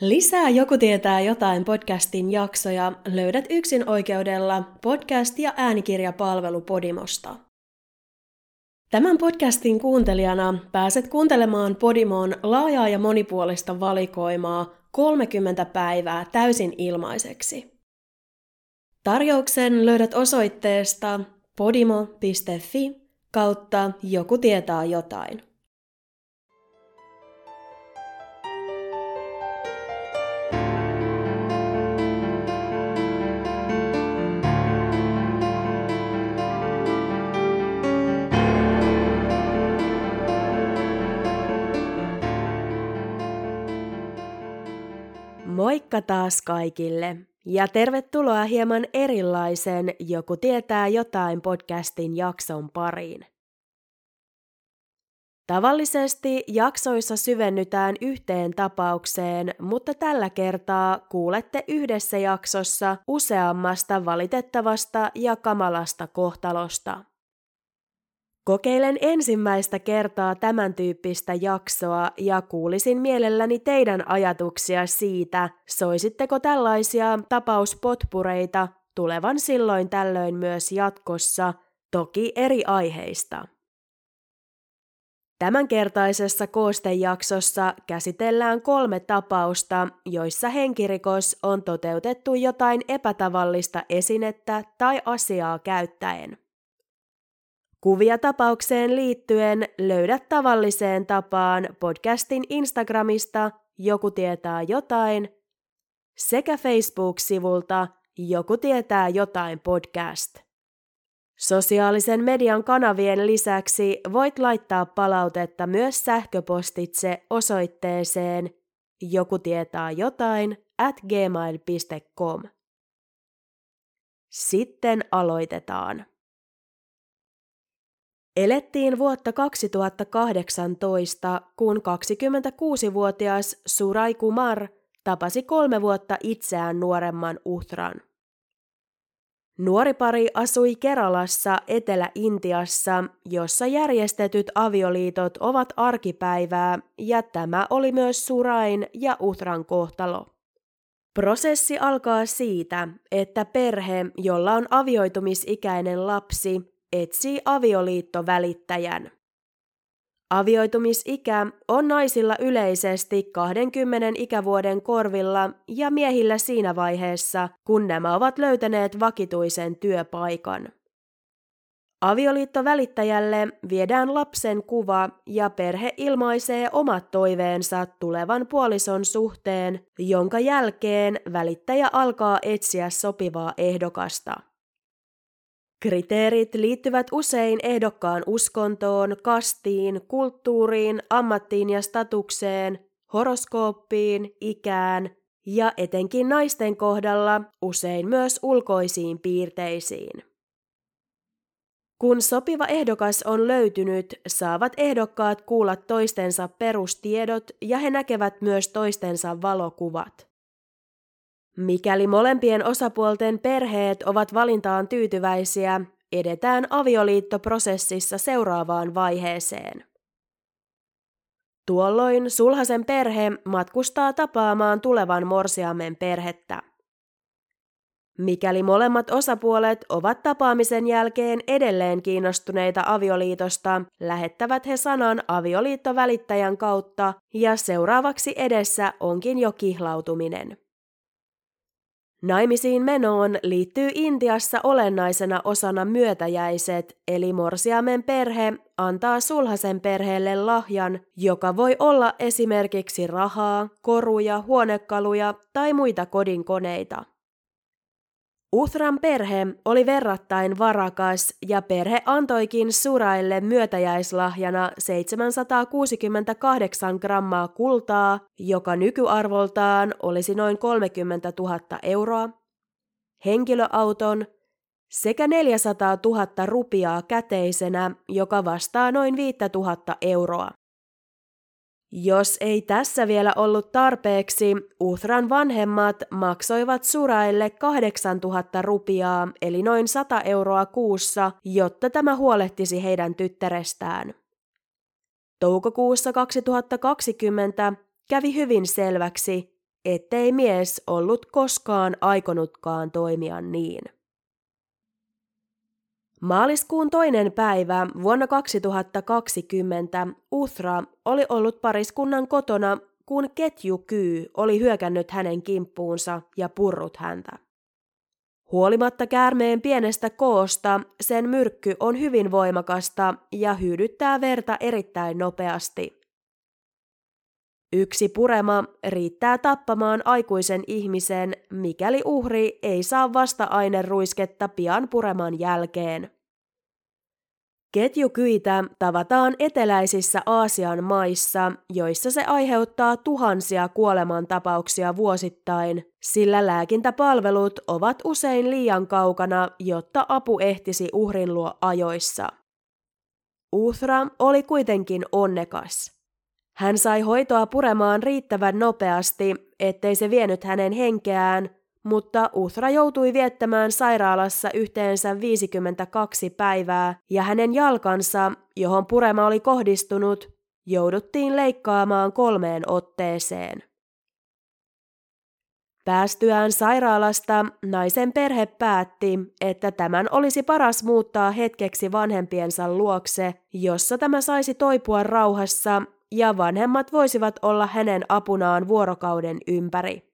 Lisää Joku tietää jotain podcastin jaksoja löydät yksin oikeudella podcast- ja äänikirjapalvelu Podimosta. Tämän podcastin kuuntelijana pääset kuuntelemaan Podimoon laajaa ja monipuolista valikoimaa 30 päivää täysin ilmaiseksi. Tarjouksen löydät osoitteesta podimo.fi/joku tietää jotain. Moikka taas kaikille ja tervetuloa hieman erilaisen Joku tietää jotain podcastin jakson pariin. Tavallisesti jaksoissa syvennytään yhteen tapaukseen, mutta tällä kertaa kuulette yhdessä jaksossa useammasta valitettavasta ja kamalasta kohtalosta. Kokeilen ensimmäistä kertaa tämän tyyppistä jaksoa ja kuulisin mielelläni teidän ajatuksia siitä, soisitteko tällaisia tapauspotpureita tulevan silloin tällöin myös jatkossa, toki eri aiheista. Tämänkertaisessa koostejaksossa käsitellään 3 tapausta, joissa henkirikos on toteutettu jotain epätavallista esinettä tai asiaa käyttäen. Kuvia tapaukseen liittyen löydät tavalliseen tapaan podcastin Instagramista Joku tietää jotain sekä Facebook-sivulta Joku tietää jotain podcast. Sosiaalisen median kanavien lisäksi voit laittaa palautetta myös sähköpostitse osoitteeseen jokutietäajotain@gmail.com. Sitten aloitetaan. Elettiin vuotta 2018, kun 26-vuotias Sooraj Kumar tapasi 3 vuotta itseään nuoremman Uthran. Nuori pari asui Keralassa Etelä-Intiassa, jossa järjestetyt avioliitot ovat arkipäivää, ja tämä oli myös Soorajin ja Uthran kohtalo. Prosessi alkaa siitä, että perhe, jolla on avioitumisikäinen lapsi, etsii avioliittovälittäjän. Avioitumisikä on naisilla yleisesti 20 ikävuoden korvilla ja miehillä siinä vaiheessa, kun nämä ovat löytäneet vakituisen työpaikan. Avioliittovälittäjälle viedään lapsen kuva ja perhe ilmaisee omat toiveensa tulevan puolison suhteen, jonka jälkeen välittäjä alkaa etsiä sopivaa ehdokasta. Kriteerit liittyvät usein ehdokkaan uskontoon, kastiin, kulttuuriin, ammattiin ja statukseen, horoskooppiin, ikään ja etenkin naisten kohdalla usein myös ulkoisiin piirteisiin. Kun sopiva ehdokas on löytynyt, saavat ehdokkaat kuulla toistensa perustiedot ja he näkevät myös toistensa valokuvat. Mikäli molempien osapuolten perheet ovat valintaan tyytyväisiä, edetään avioliittoprosessissa seuraavaan vaiheeseen. Tuolloin sulhasen perhe matkustaa tapaamaan tulevan morsiamen perhettä. Mikäli molemmat osapuolet ovat tapaamisen jälkeen edelleen kiinnostuneita avioliitosta, lähettävät he sanan avioliittovälittäjän kautta ja seuraavaksi edessä onkin jo kihlautuminen. Naimisiin menoon liittyy Intiassa olennaisena osana myötäjäiset, eli morsiamen perhe antaa sulhasen perheelle lahjan, joka voi olla esimerkiksi rahaa, koruja, huonekaluja tai muita kodinkoneita. Uthran perhe oli verrattain varakas ja perhe antoikin Soorajille myötäjäislahjana 768 grammaa kultaa, joka nykyarvoltaan olisi noin 30 000 €, henkilöauton sekä 400 000 rupiaa käteisenä, joka vastaa noin 5 000 €. Jos ei tässä vielä ollut tarpeeksi, Uthran vanhemmat maksoivat Soorajille 8 000 rupiaa, eli noin 100 € kuussa, jotta tämä huolehtisi heidän tyttärestään. Toukokuussa 2020 kävi hyvin selväksi, ettei mies ollut koskaan aikonutkaan toimia niin. Maaliskuun 2. päivä vuonna 2020 Uthra oli ollut pariskunnan kotona, kun ketjukyy oli hyökännyt hänen kimppuunsa ja purrut häntä. Huolimatta käärmeen pienestä koosta, sen myrkky on hyvin voimakasta ja hyydyttää verta erittäin nopeasti. Yksi purema riittää tappamaan aikuisen ihmisen, mikäli uhri ei saa vasta-aineruisketta pian pureman jälkeen. Ketjukyitä tavataan eteläisissä Aasian maissa, joissa se aiheuttaa tuhansia kuolemantapauksia vuosittain, sillä lääkintäpalvelut ovat usein liian kaukana, jotta apu ehtisi uhrin luo ajoissa. Uthra oli kuitenkin onnekas. Hän sai hoitoa puremaan riittävän nopeasti, ettei se vienyt hänen henkeään, mutta Uthra joutui viettämään sairaalassa yhteensä 52 päivää ja hänen jalkansa, johon purema oli kohdistunut, jouduttiin leikkaamaan 3 otteeseen. Päästyään sairaalasta naisen perhe päätti, että tämän olisi paras muuttaa hetkeksi vanhempiensa luokse, jossa tämä saisi toipua rauhassa ja vanhemmat voisivat olla hänen apunaan vuorokauden ympäri.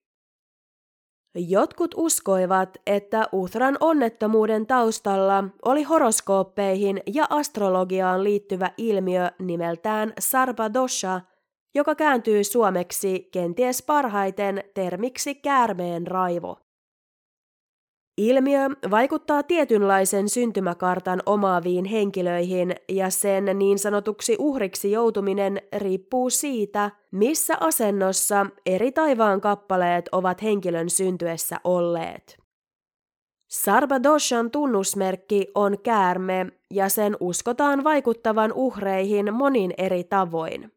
Jotkut uskoivat, että Uthran onnettomuuden taustalla oli horoskooppeihin ja astrologiaan liittyvä ilmiö nimeltään Sarpa Dosha, joka kääntyy suomeksi kenties parhaiten termiksi käärmeen raivo. Ilmiö vaikuttaa tietynlaisen syntymäkartan omaaviin henkilöihin ja sen niin sanotuksi uhriksi joutuminen riippuu siitä, missä asennossa eri taivaan kappaleet ovat henkilön syntyessä olleet. Sarpa Doshan tunnusmerkki on käärme ja sen uskotaan vaikuttavan uhreihin monin eri tavoin.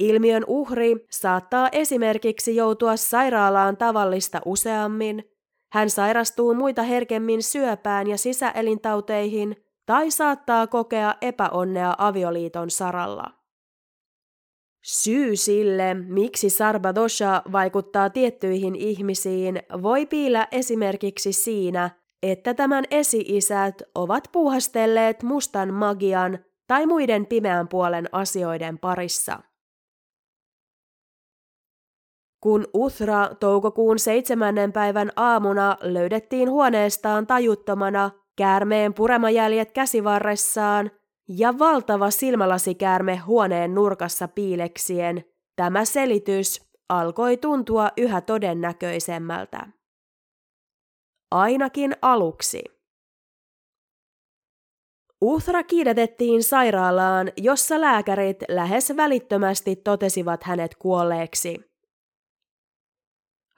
Ilmiön uhri saattaa esimerkiksi joutua sairaalaan tavallista useammin, hän sairastuu muita herkemmin syöpään ja sisäelintauteihin tai saattaa kokea epäonnea avioliiton saralla. Syy sille, miksi Sarpa Dosha vaikuttaa tiettyihin ihmisiin, voi piillä esimerkiksi siinä, että tämän esi-isät ovat puuhastelleet mustan magian tai muiden pimeän puolen asioiden parissa. Kun Uthra toukokuun 7. päivän aamuna löydettiin huoneestaan tajuttomana, käärmeen puremajäljet käsivarressaan ja valtava silmälasikäärme huoneen nurkassa piileksien, tämä selitys alkoi tuntua yhä todennäköisemmältä. Ainakin aluksi. Uthra kiidätettiin sairaalaan, jossa lääkärit lähes välittömästi totesivat hänet kuolleeksi.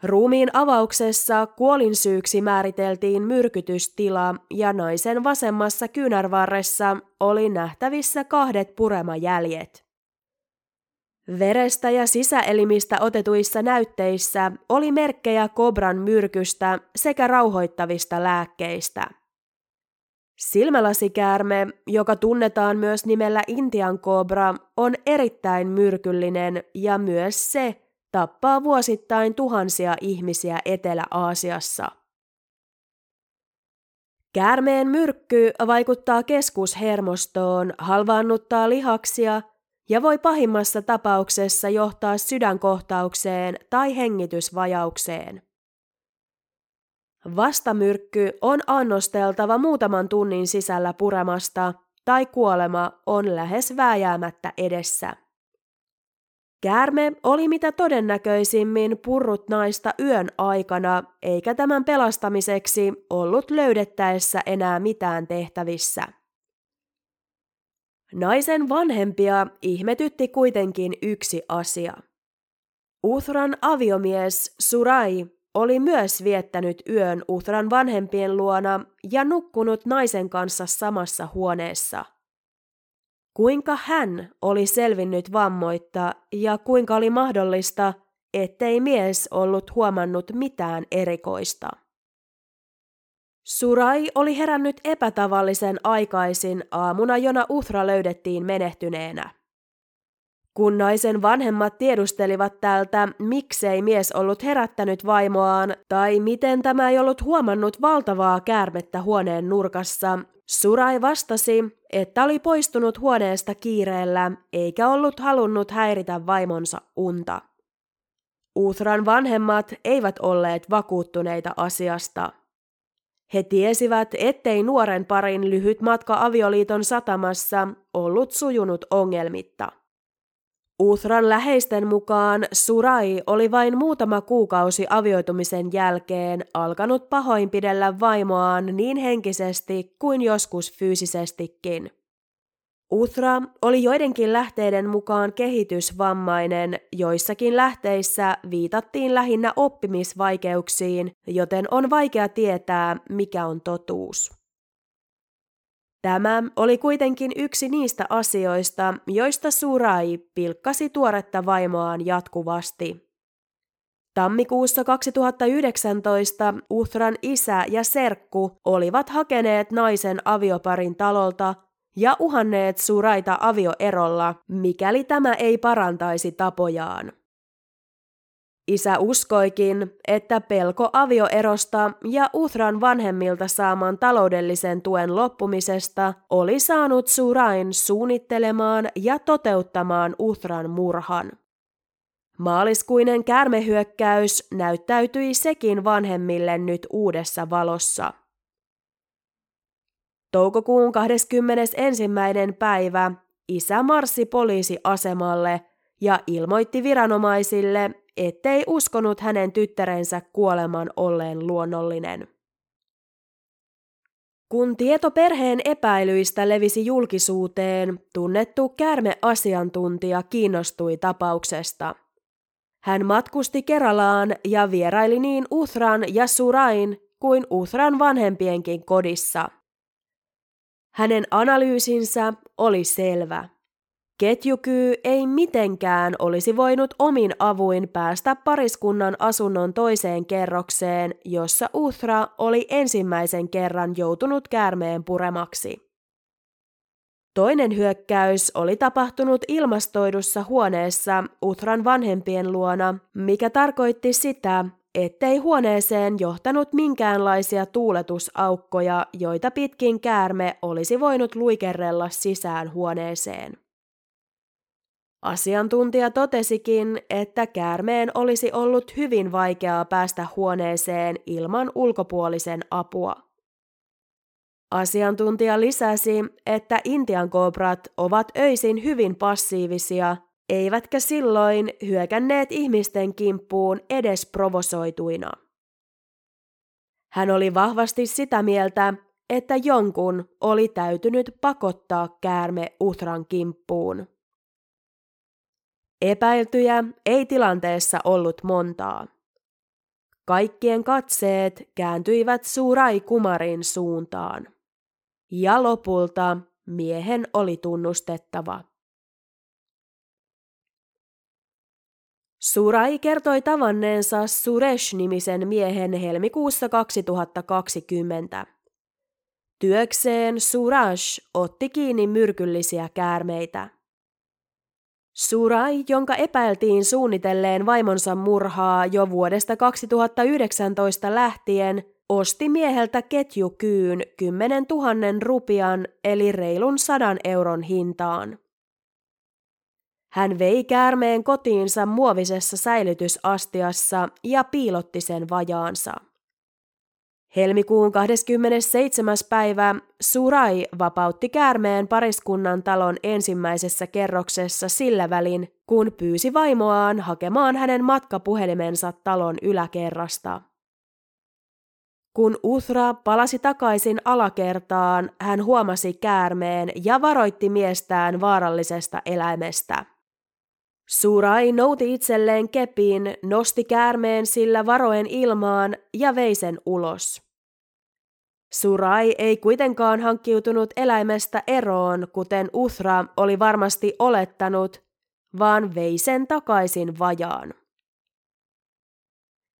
Ruumiin avauksessa kuolinsyyksi määriteltiin myrkytystila ja naisen vasemmassa kyynärvarressa oli nähtävissä 2 puremajäljet. Verestä ja sisäelimistä otetuissa näytteissä oli merkkejä kobran myrkystä sekä rauhoittavista lääkkeistä. Silmälasikäärme, joka tunnetaan myös nimellä Intian kobra, on erittäin myrkyllinen ja myös se tappaa vuosittain tuhansia ihmisiä Etelä-Aasiassa. Käärmeen myrkky vaikuttaa keskushermostoon, halvaannuttaa lihaksia ja voi pahimmassa tapauksessa johtaa sydänkohtaukseen tai hengitysvajaukseen. Vastamyrkky on annosteltava muutaman tunnin sisällä puremasta tai kuolema on lähes vääjäämättä edessä. Käärme oli mitä todennäköisimmin purrut naista yön aikana, eikä tämän pelastamiseksi ollut löydettäessä enää mitään tehtävissä. Naisen vanhempia ihmetytti kuitenkin yksi asia. Uthran aviomies Sooraj oli myös viettänyt yön Uthran vanhempien luona ja nukkunut naisen kanssa samassa huoneessa. Kuinka hän oli selvinnyt vammoitta ja kuinka oli mahdollista, ettei mies ollut huomannut mitään erikoista. Sooraj oli herännyt epätavallisen aikaisin aamuna, jona Uthra löydettiin menehtyneenä. Kun naisen vanhemmat tiedustelivat tältä, miksei mies ollut herättänyt vaimoaan tai miten tämä ei ollut huomannut valtavaa käärmettä huoneen nurkassa, Surai vastasi, että oli poistunut huoneesta kiireellä eikä ollut halunnut häiritä vaimonsa unta. Uthran vanhemmat eivät olleet vakuuttuneita asiasta. He tiesivät, ettei nuoren parin lyhyt matka avioliiton satamassa ollut sujunut ongelmitta. Uthran läheisten mukaan Surai oli vain muutama kuukausi avioitumisen jälkeen alkanut pahoinpidellä vaimoaan niin henkisesti kuin joskus fyysisestikin. Uthra oli joidenkin lähteiden mukaan kehitysvammainen, joissakin lähteissä viitattiin lähinnä oppimisvaikeuksiin, joten on vaikea tietää, mikä on totuus. Tämä oli kuitenkin yksi niistä asioista, joista Surai pilkkasi tuoretta vaimoaan jatkuvasti. Tammikuussa 2019 Uthran isä ja serkku olivat hakeneet naisen avioparin talolta ja uhanneet Suraita avioerolla, mikäli tämä ei parantaisi tapojaan. Isä uskoikin, että pelko avioerosta ja Uthran vanhemmilta saaman taloudellisen tuen loppumisesta oli saanut Surain suunnittelemaan ja toteuttamaan Uthran murhan. Maaliskuinen käärmehyökkäys näyttäytyi sekin vanhemmille nyt uudessa valossa. Toukokuun 21. päivä isä marssi poliisiasemalle ja ilmoitti viranomaisille, ettei uskonut hänen tyttärensä kuoleman olleen luonnollinen. Kun tieto perheen epäilyistä levisi julkisuuteen, tunnettu käärmeasiantuntija kiinnostui tapauksesta. Hän matkusti Keralaan ja vieraili niin Uthran ja Surain kuin Uthran vanhempienkin kodissa. Hänen analyysinsä oli selvä. Ketjukyy ei mitenkään olisi voinut omin avuin päästä pariskunnan asunnon toiseen kerrokseen, jossa Uthra oli ensimmäisen kerran joutunut käärmeen puremaksi. Toinen hyökkäys oli tapahtunut ilmastoidussa huoneessa Uthran vanhempien luona, mikä tarkoitti sitä, ettei huoneeseen johtanut minkäänlaisia tuuletusaukkoja, joita pitkin käärme olisi voinut luikerrella sisään huoneeseen. Asiantuntija totesikin, että käärmeen olisi ollut hyvin vaikeaa päästä huoneeseen ilman ulkopuolisen apua. Asiantuntija lisäsi, että Intian kobrat ovat öisin hyvin passiivisia, eivätkä silloin hyökänneet ihmisten kimppuun edes provosoituina. Hän oli vahvasti sitä mieltä, että jonkun oli täytynyt pakottaa käärme Uthran kimppuun. Epäiltyjä ei tilanteessa ollut montaa. Kaikkien katseet kääntyivät Surai Kumarin suuntaan. Ja lopulta miehen oli tunnustettava. Surai kertoi tavanneensa Suresh-nimisen miehen helmikuussa 2020. Työkseen Suraj otti kiinni myrkyllisiä käärmeitä. Surai, jonka epäiltiin suunnitelleen vaimonsa murhaa jo vuodesta 2019 lähtien, osti mieheltä ketjukyyn 10 000 rupian eli reilun 100 euron hintaan. Hän vei käärmeen kotiinsa muovisessa säilytysastiassa ja piilotti sen vajaansa. Helmikuun 27. päivä Surai vapautti käärmeen pariskunnan talon ensimmäisessä kerroksessa sillä välin, kun pyysi vaimoaan hakemaan hänen matkapuhelimensa talon yläkerrasta. Kun Uthra palasi takaisin alakertaan, hän huomasi käärmeen ja varoitti miestään vaarallisesta eläimestä. Surai nouti itselleen kepin, nosti käärmeen sillä varoen ilmaan ja vei sen ulos. Surai ei kuitenkaan hankkiutunut eläimestä eroon, kuten Uthra oli varmasti olettanut, vaan vei sen takaisin vajaan.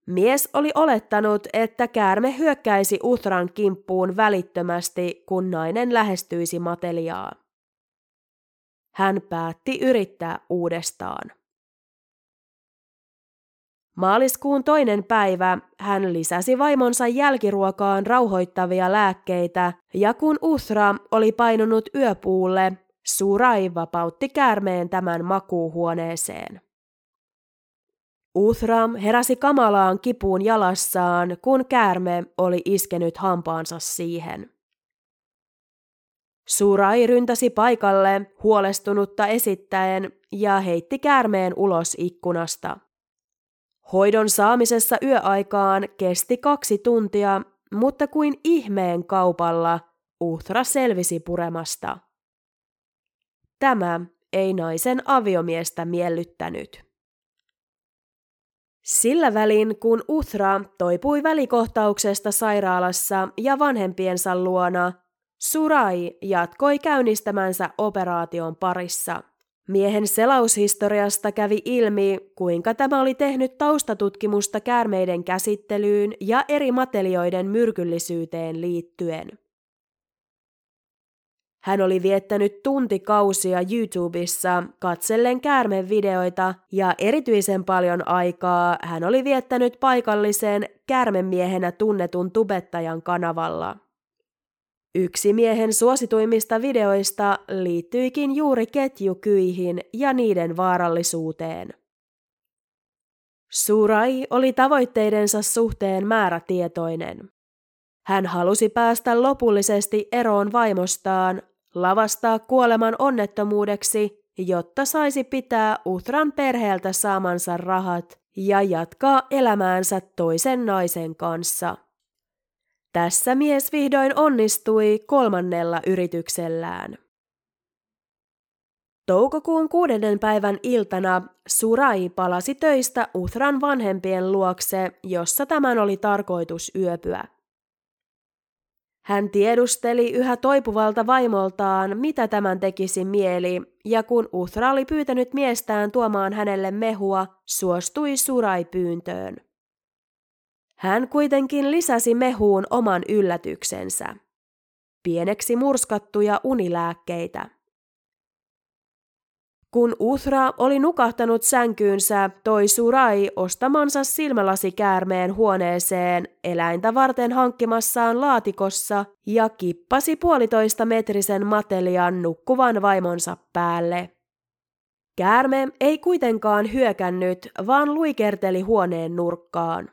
Mies oli olettanut, että käärme hyökkäisi Uthran kimppuun välittömästi, kun nainen lähestyisi mateliaa. hän päätti yrittää uudestaan. Maaliskuun 2. päivä hän lisäsi vaimonsa jälkiruokaan rauhoittavia lääkkeitä, ja kun Uthra oli painunut yöpuulle, Sooraj vapautti käärmeen tämän makuuhuoneeseen. Uthra heräsi kamalaan kipuun jalassaan, kun käärme oli iskenyt hampaansa siihen. Sooraj ryntäsi paikalle huolestunutta esittäen ja heitti käärmeen ulos ikkunasta. Hoidon saamisessa yöaikaan kesti 2 tuntia, mutta kuin ihmeen kaupalla Uthra selvisi puremasta. Tämä ei naisen aviomiestä miellyttänyt. Sillä välin, kun Uthra toipui välikohtauksesta sairaalassa ja vanhempiensa luona, Sooraj jatkoi käynnistämänsä operaation parissa. Miehen selaushistoriasta kävi ilmi, kuinka tämä oli tehnyt taustatutkimusta käärmeiden käsittelyyn ja eri matelioiden myrkyllisyyteen liittyen. Hän oli viettänyt tuntikausia YouTubessa katsellen käärmevideoita ja erityisen paljon aikaa hän oli viettänyt paikallisen käärmemiehenä tunnetun tubettajan kanavalla. Yksi miehen suosituimmista videoista liittyikin juuri ketjukyihin ja niiden vaarallisuuteen. Sooraj oli tavoitteidensa suhteen määrätietoinen. Hän halusi päästä lopullisesti eroon vaimostaan, lavastaa kuoleman onnettomuudeksi, jotta saisi pitää Uthran perheeltä saamansa rahat ja jatkaa elämäänsä toisen naisen kanssa. Tässä mies vihdoin onnistui 3. yrityksellään. Toukokuun 6. päivän iltana Sooraj palasi töistä Uthran vanhempien luokse, jossa tämän oli tarkoitus yöpyä. Hän tiedusteli yhä toipuvalta vaimoltaan, mitä tämän tekisi mieli, ja kun Uthra oli pyytänyt miestään tuomaan hänelle mehua, suostui Sooraj pyyntöön. Hän kuitenkin lisäsi mehuun oman yllätyksensä. Pieneksi murskattuja unilääkkeitä. Kun Uthra oli nukahtanut sänkyynsä, toi Sooraj ostamansa silmälasikäärmeen huoneeseen eläintä varten hankkimassaan laatikossa ja kippasi 1,5 metrisen matelian nukkuvan vaimonsa päälle. Käärme ei kuitenkaan hyökännyt, vaan luikerteli huoneen nurkkaan.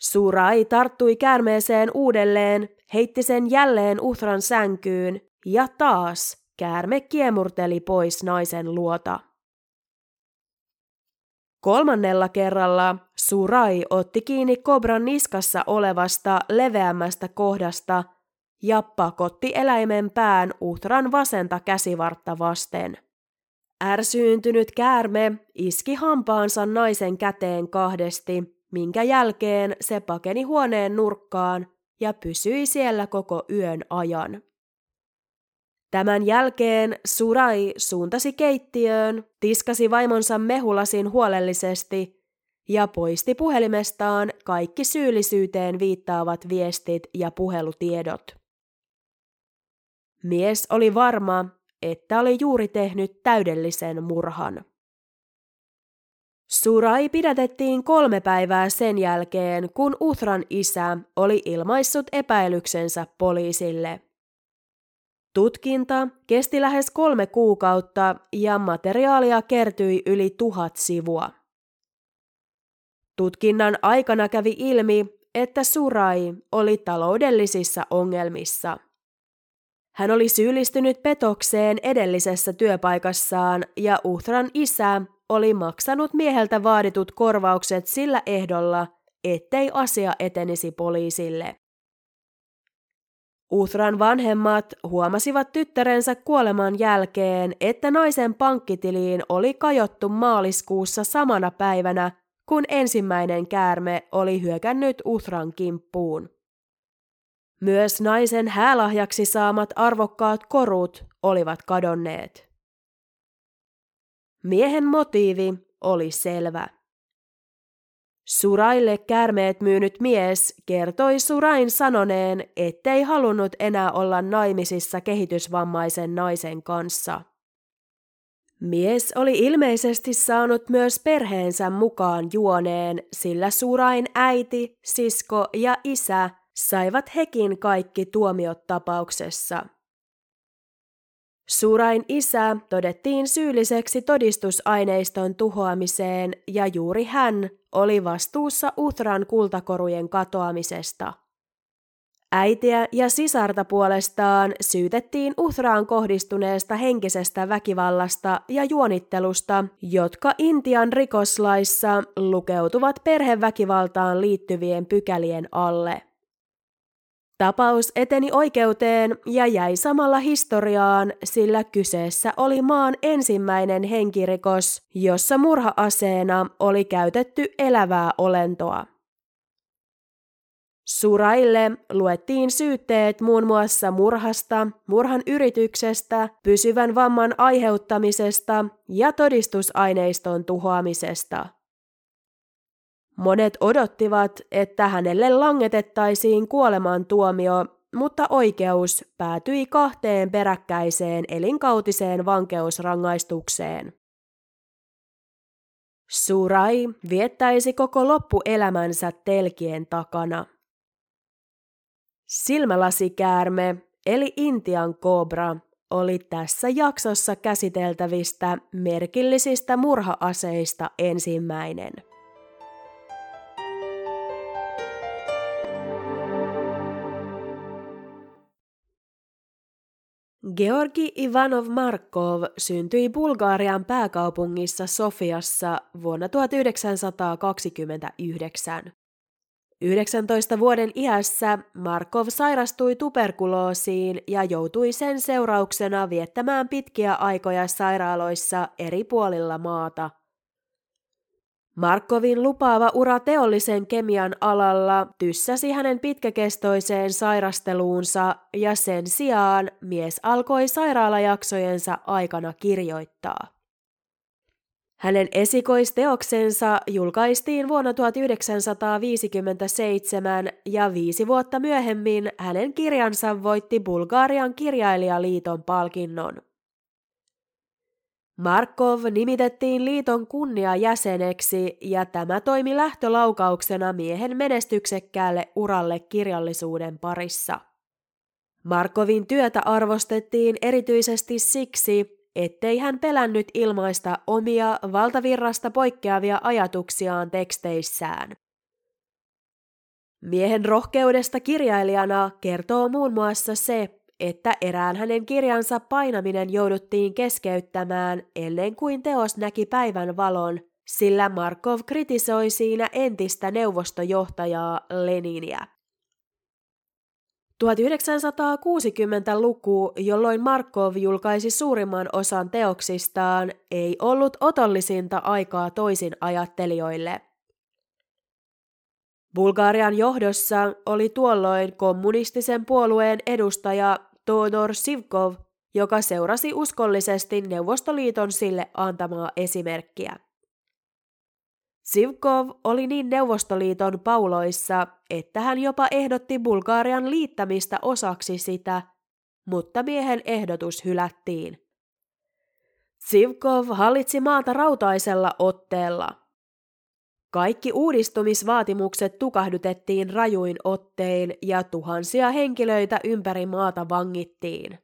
Sooraj tarttui käärmeeseen uudelleen, heitti sen jälleen Uthran sänkyyn ja taas käärme kiemurteli pois naisen luota. 3. kerralla Sooraj otti kiinni kobran niskassa olevasta leveämmästä kohdasta ja pakotti eläimen pään Uthran vasenta käsivartta vasten. Ärsyyntynyt käärme iski hampaansa naisen käteen 2, minkä jälkeen se pakeni huoneen nurkkaan ja pysyi siellä koko yön ajan. Tämän jälkeen Sooraj suuntasi keittiöön, tiskasi vaimonsa mehulasin huolellisesti ja poisti puhelimestaan kaikki syyllisyyteen viittaavat viestit ja puhelutiedot. Mies oli varma, että oli juuri tehnyt täydellisen murhan. Sooraj pidätettiin 3 päivää sen jälkeen, kun Uthran isä oli ilmaissut epäilyksensä poliisille. Tutkinta kesti lähes 3 kuukautta ja materiaalia kertyi yli 1000 sivua. Tutkinnan aikana kävi ilmi, että Sooraj oli taloudellisissa ongelmissa. Hän oli syyllistynyt petokseen edellisessä työpaikassaan ja Uthran isä oli maksanut mieheltä vaaditut korvaukset sillä ehdolla, ettei asia etenisi poliisille. Uthran vanhemmat huomasivat tyttärensä kuoleman jälkeen, että naisen pankkitiliin oli kajottu maaliskuussa samana päivänä, kun ensimmäinen käärme oli hyökännyt Uthran kimppuun. Myös naisen häälahjaksi saamat arvokkaat korut olivat kadonneet. Miehen motiivi oli selvä. Soorajille käärmeet myynyt mies kertoi Soorajin sanoneen, ettei halunnut enää olla naimisissa kehitysvammaisen naisen kanssa. Mies oli ilmeisesti saanut myös perheensä mukaan juoneen, sillä Surain äiti, sisko ja isä saivat hekin kaikki tuomiot tapauksessa. Surain isä todettiin syylliseksi todistusaineiston tuhoamiseen ja juuri hän oli vastuussa Uthran kultakorujen katoamisesta. Äitiä ja sisarta puolestaan syytettiin Uthraan kohdistuneesta henkisestä väkivallasta ja juonittelusta, jotka Intian rikoslaissa lukeutuvat perheväkivaltaan liittyvien pykälien alle. Tapaus eteni oikeuteen ja jäi samalla historiaan, sillä kyseessä oli maan ensimmäinen henkirikos, jossa murha-aseena oli käytetty elävää olentoa. Suraille luettiin syytteet muun muassa murhasta, murhan yrityksestä, pysyvän vamman aiheuttamisesta ja todistusaineiston tuhoamisesta. Monet odottivat, että hänelle langetettaisiin kuolemantuomio, mutta oikeus päätyi 2 peräkkäiseen elinkautiseen vankeusrangaistukseen. Suraj viettäisi koko loppuelämänsä telkien takana. Silmälasikäärme, eli Intian kobra, oli tässä jaksossa käsiteltävistä merkillisistä murha-aseista ensimmäinen. Georgi Ivanov Markov syntyi Bulgarian pääkaupungissa Sofiassa vuonna 1929. 19 vuoden iässä Markov sairastui tuberkuloosiin ja joutui sen seurauksena viettämään pitkiä aikoja sairaaloissa eri puolilla maata. Markovin lupaava ura teollisen kemian alalla tyssäsi hänen pitkäkestoiseen sairasteluunsa ja sen sijaan mies alkoi sairaalajaksojensa aikana kirjoittaa. Hänen esikoisteoksensa julkaistiin vuonna 1957 ja 5 vuotta myöhemmin hänen kirjansa voitti Bulgarian kirjailijaliiton palkinnon. Markov nimitettiin liiton kunniajäseneksi ja tämä toimi lähtölaukauksena miehen menestyksekkäälle uralle kirjallisuuden parissa. Markovin työtä arvostettiin erityisesti siksi, ettei hän pelännyt ilmaista omia valtavirrasta poikkeavia ajatuksiaan teksteissään. Miehen rohkeudesta kirjailijana kertoo muun muassa se, että erään hänen kirjansa painaminen jouduttiin keskeyttämään ennen kuin teos näki päivän valon, sillä Markov kritisoi siinä entistä neuvostojohtajaa Leniniä. 1960-luku, jolloin Markov julkaisi suurimman osan teoksistaan, ei ollut otollisinta aikaa toisin ajattelijoille. Bulgarian johdossa oli tuolloin kommunistisen puolueen edustaja Todor Zhivkov, joka seurasi uskollisesti Neuvostoliiton sille antamaa esimerkkiä. Zhivkov oli niin Neuvostoliiton pauloissa, että hän jopa ehdotti Bulgarian liittämistä osaksi sitä, mutta miehen ehdotus hylättiin. Zhivkov hallitsi maata rautaisella otteella. Kaikki uudistumisvaatimukset tukahdutettiin rajuin ottein ja tuhansia henkilöitä ympäri maata vangittiin.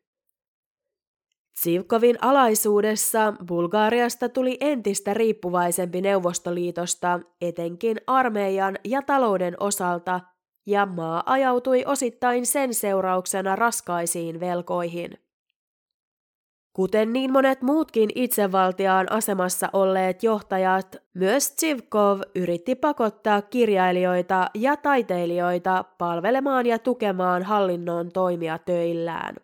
Zhivkovin alaisuudessa Bulgariasta tuli entistä riippuvaisempi Neuvostoliitosta, etenkin armeijan ja talouden osalta, ja maa ajautui osittain sen seurauksena raskaisiin velkoihin. Kuten niin monet muutkin itsevaltiaan asemassa olleet johtajat, myös Zhivkov yritti pakottaa kirjailijoita ja taiteilijoita palvelemaan ja tukemaan hallinnon toimia töillään.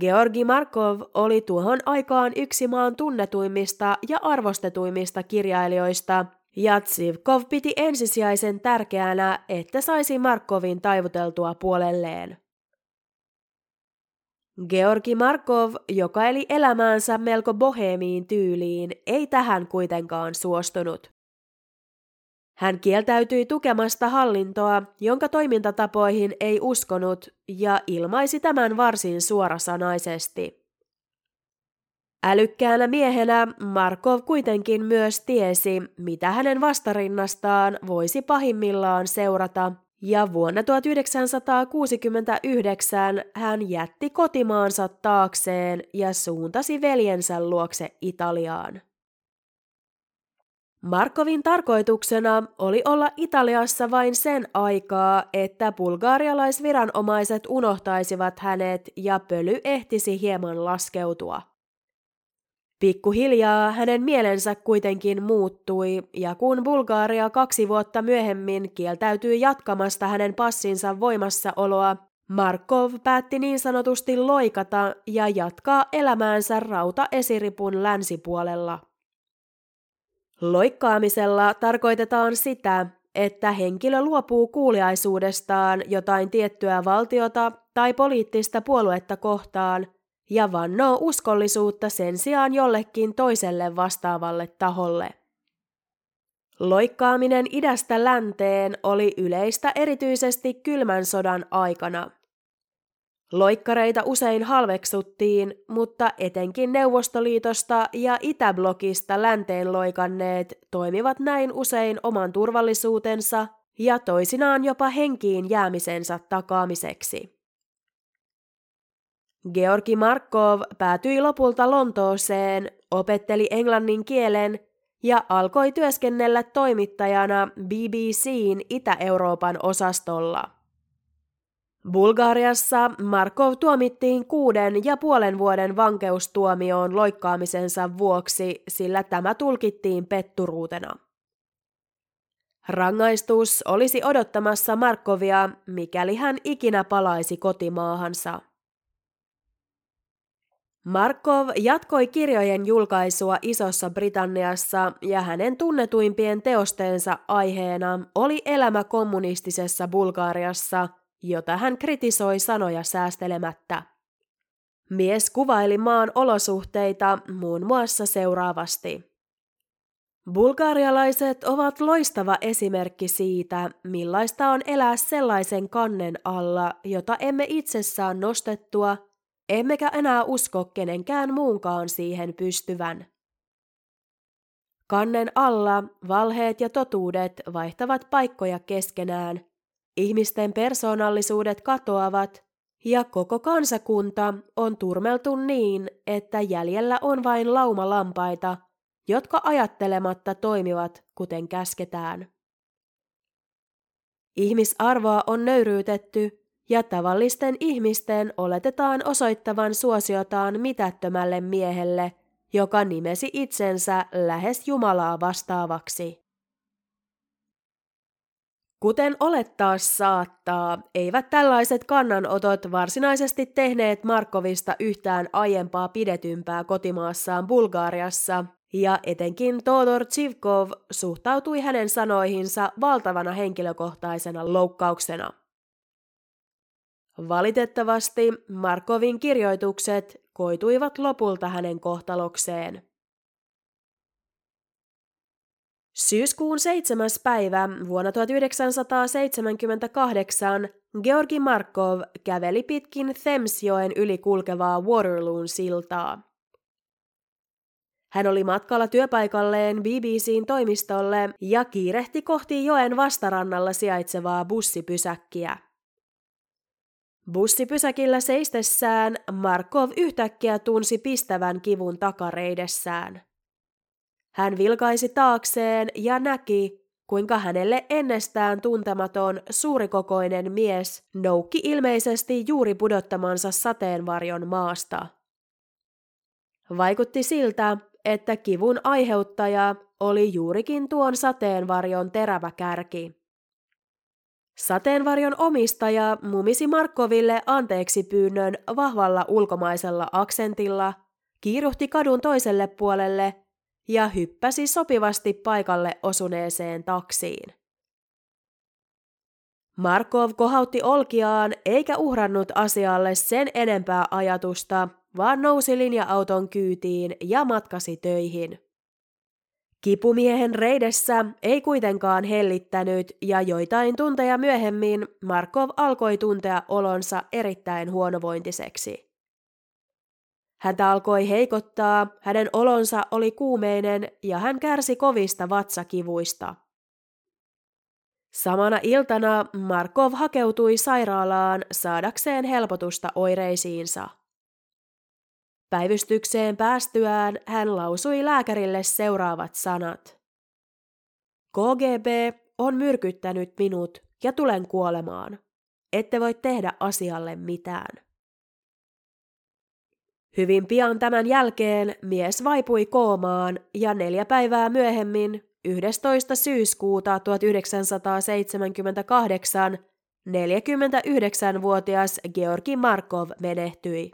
Georgi Markov oli tuohon aikaan yksi maan tunnetuimmista ja arvostetuimmista kirjailijoista, ja Zhivkov piti ensisijaisen tärkeänä, että saisi Markovin taivuteltua puolelleen. Georgi Markov, joka eli elämäänsä melko boheemiin tyyliin, ei tähän kuitenkaan suostunut. Hän kieltäytyi tukemasta hallintoa, jonka toimintatapoihin ei uskonut, ja ilmaisi tämän varsin suorasanaisesti. Älykkäänä miehenä Markov kuitenkin myös tiesi, mitä hänen vastarinnastaan voisi pahimmillaan seurata, ja vuonna 1969 hän jätti kotimaansa taakseen ja suuntasi veljensä luokse Italiaan. Markovin tarkoituksena oli olla Italiassa vain sen aikaa, että bulgarialaisviranomaiset unohtaisivat hänet ja pöly ehtisi hieman laskeutua. Pikkuhiljaa hänen mielensä kuitenkin muuttui, ja kun Bulgaria 2 vuotta myöhemmin kieltäytyi jatkamasta hänen passinsa voimassaoloa, Markov päätti niin sanotusti loikata ja jatkaa elämäänsä rautaesiripun länsipuolella. Loikkaamisella tarkoitetaan sitä, että henkilö luopuu kuuliaisuudestaan jotain tiettyä valtiota tai poliittista puoluetta kohtaan ja vannoo uskollisuutta sen sijaan jollekin toiselle vastaavalle taholle. Loikkaaminen idästä länteen oli yleistä erityisesti kylmän sodan aikana. Loikkareita usein halveksuttiin, mutta etenkin Neuvostoliitosta ja Itäblokista länteen loikanneet toimivat näin usein oman turvallisuutensa ja toisinaan jopa henkiin jäämisensä takaamiseksi. Georgi Markov päätyi lopulta Lontooseen, opetteli englannin kielen ja alkoi työskennellä toimittajana BBC:n Itä-Euroopan osastolla. Bulgariassa Markov tuomittiin 6,5 vuoden vankeustuomioon loikkaamisensa vuoksi, sillä tämä tulkittiin petturuutena. Rangaistus olisi odottamassa Markovia, mikäli hän ikinä palaisi kotimaahansa. Markov jatkoi kirjojen julkaisua Isossa Britanniassa ja hänen tunnetuimpien teostensa aiheena oli elämä kommunistisessa Bulgariassa, jota hän kritisoi sanoja säästelemättä. Mies kuvaili maan olosuhteita muun muassa seuraavasti. Bulgarialaiset ovat loistava esimerkki siitä, millaista on elää sellaisen kannen alla, jota emme itse saa nostettua, emmekä enää usko kenenkään muunkaan siihen pystyvän. Kannen alla valheet ja totuudet vaihtavat paikkoja keskenään, ihmisten persoonallisuudet katoavat ja koko kansakunta on turmeltu niin, että jäljellä on vain laumalampaita, jotka ajattelematta toimivat kuten käsketään. Ihmisarvoa on nöyryytetty ja tavallisten ihmisten oletetaan osoittavan suosiotaan mitättömälle miehelle, joka nimesi itsensä lähes Jumalaa vastaavaksi. Kuten olettaa saattaa, eivät tällaiset kannanotot varsinaisesti tehneet Markovista yhtään aiempaa pidetympää kotimaassaan Bulgariassa, ja etenkin Todor Zhivkov suhtautui hänen sanoihinsa valtavana henkilökohtaisena loukkauksena. Valitettavasti Markovin kirjoitukset koituivat lopulta hänen kohtalokseen. Syyskuun 7. päivä vuonna 1978 Georgi Markov käveli pitkin Thamesjoen yli kulkevaa Waterloon siltaa. Hän oli matkalla työpaikalleen BBC:n toimistolle ja kiirehti kohti joen vastarannalla sijaitsevaa bussipysäkkiä. Bussipysäkillä seistessään Markov yhtäkkiä tunsi pistävän kivun takareidessään. Hän vilkaisi taakseen ja näki, kuinka hänelle ennestään tuntematon suurikokoinen mies noukki ilmeisesti juuri pudottamansa sateenvarjon maasta. Vaikutti siltä, että kivun aiheuttaja oli juurikin tuon sateenvarjon terävä kärki. Sateenvarjon omistaja mumisi Markoville anteeksipyynnön vahvalla ulkomaisella aksentilla, kiiruhti kadun toiselle puolelle ja hyppäsi sopivasti paikalle osuneeseen taksiin. Markov kohautti olkiaan eikä uhrannut asialle sen enempää ajatusta, vaan nousi linja-auton kyytiin ja matkasi töihin. Kipumiehen reidessä ei kuitenkaan hellittänyt ja joitain tunteja myöhemmin Markov alkoi tuntea olonsa erittäin huonovointiseksi. Häntä alkoi heikottaa, hänen olonsa oli kuumeinen ja hän kärsi kovista vatsakivuista. Samana iltana Markov hakeutui sairaalaan saadakseen helpotusta oireisiinsa. Päivystykseen päästyään hän lausui lääkärille seuraavat sanat. KGB on myrkyttänyt minut ja tulen kuolemaan. Ette voi tehdä asialle mitään. Hyvin pian tämän jälkeen mies vaipui koomaan ja 4 päivää myöhemmin, 11. syyskuuta 1978, 49-vuotias Georgi Markov menehtyi.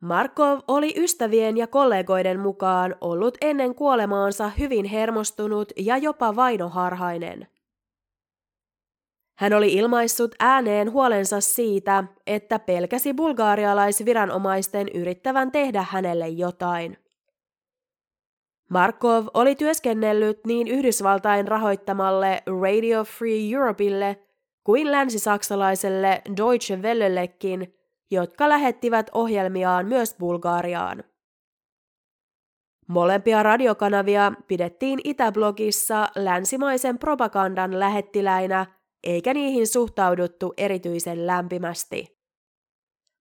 Markov oli ystävien ja kollegoiden mukaan ollut ennen kuolemaansa hyvin hermostunut ja jopa vainoharhainen. Hän oli ilmaissut ääneen huolensa siitä, että pelkäsi bulgarialaisviranomaisten yrittävän tehdä hänelle jotain. Markov oli työskennellyt niin Yhdysvaltain rahoittamalle Radio Free Europeille kuin länsisaksalaiselle Deutsche Wellellekin, jotka lähettivät ohjelmiaan myös Bulgariaan. Molempia radiokanavia pidettiin Itäblogissa länsimaisen propagandan lähettiläinä, eikä niihin suhtauduttu erityisen lämpimästi.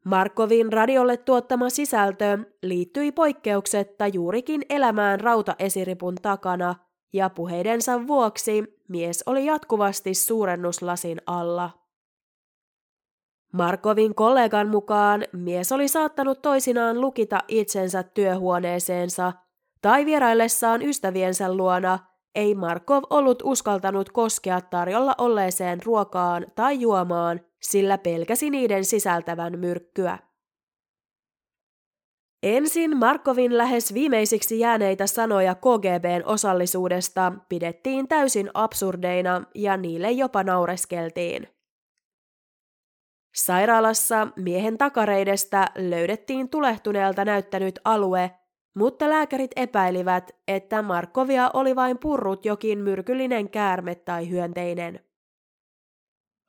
Markovin radiolle tuottama sisältö liittyi poikkeuksetta juurikin elämään rautaesiripun takana, ja puheidensa vuoksi mies oli jatkuvasti suurennuslasin alla. Markovin kollegan mukaan mies oli saattanut toisinaan lukita itsensä työhuoneeseensa, tai vieraillessaan ystäviensä luona ei Markov ollut uskaltanut koskea tarjolla olleeseen ruokaan tai juomaan, sillä pelkäsi niiden sisältävän myrkkyä. Ensin Markovin lähes viimeisiksi jääneitä sanoja KGB:n osallisuudesta pidettiin täysin absurdeina ja niille jopa naureskeltiin. Sairaalassa miehen takareidesta löydettiin tulehtuneelta näyttänyt alue, mutta lääkärit epäilivät, että Markovia oli vain purrut jokin myrkyllinen käärme tai hyönteinen.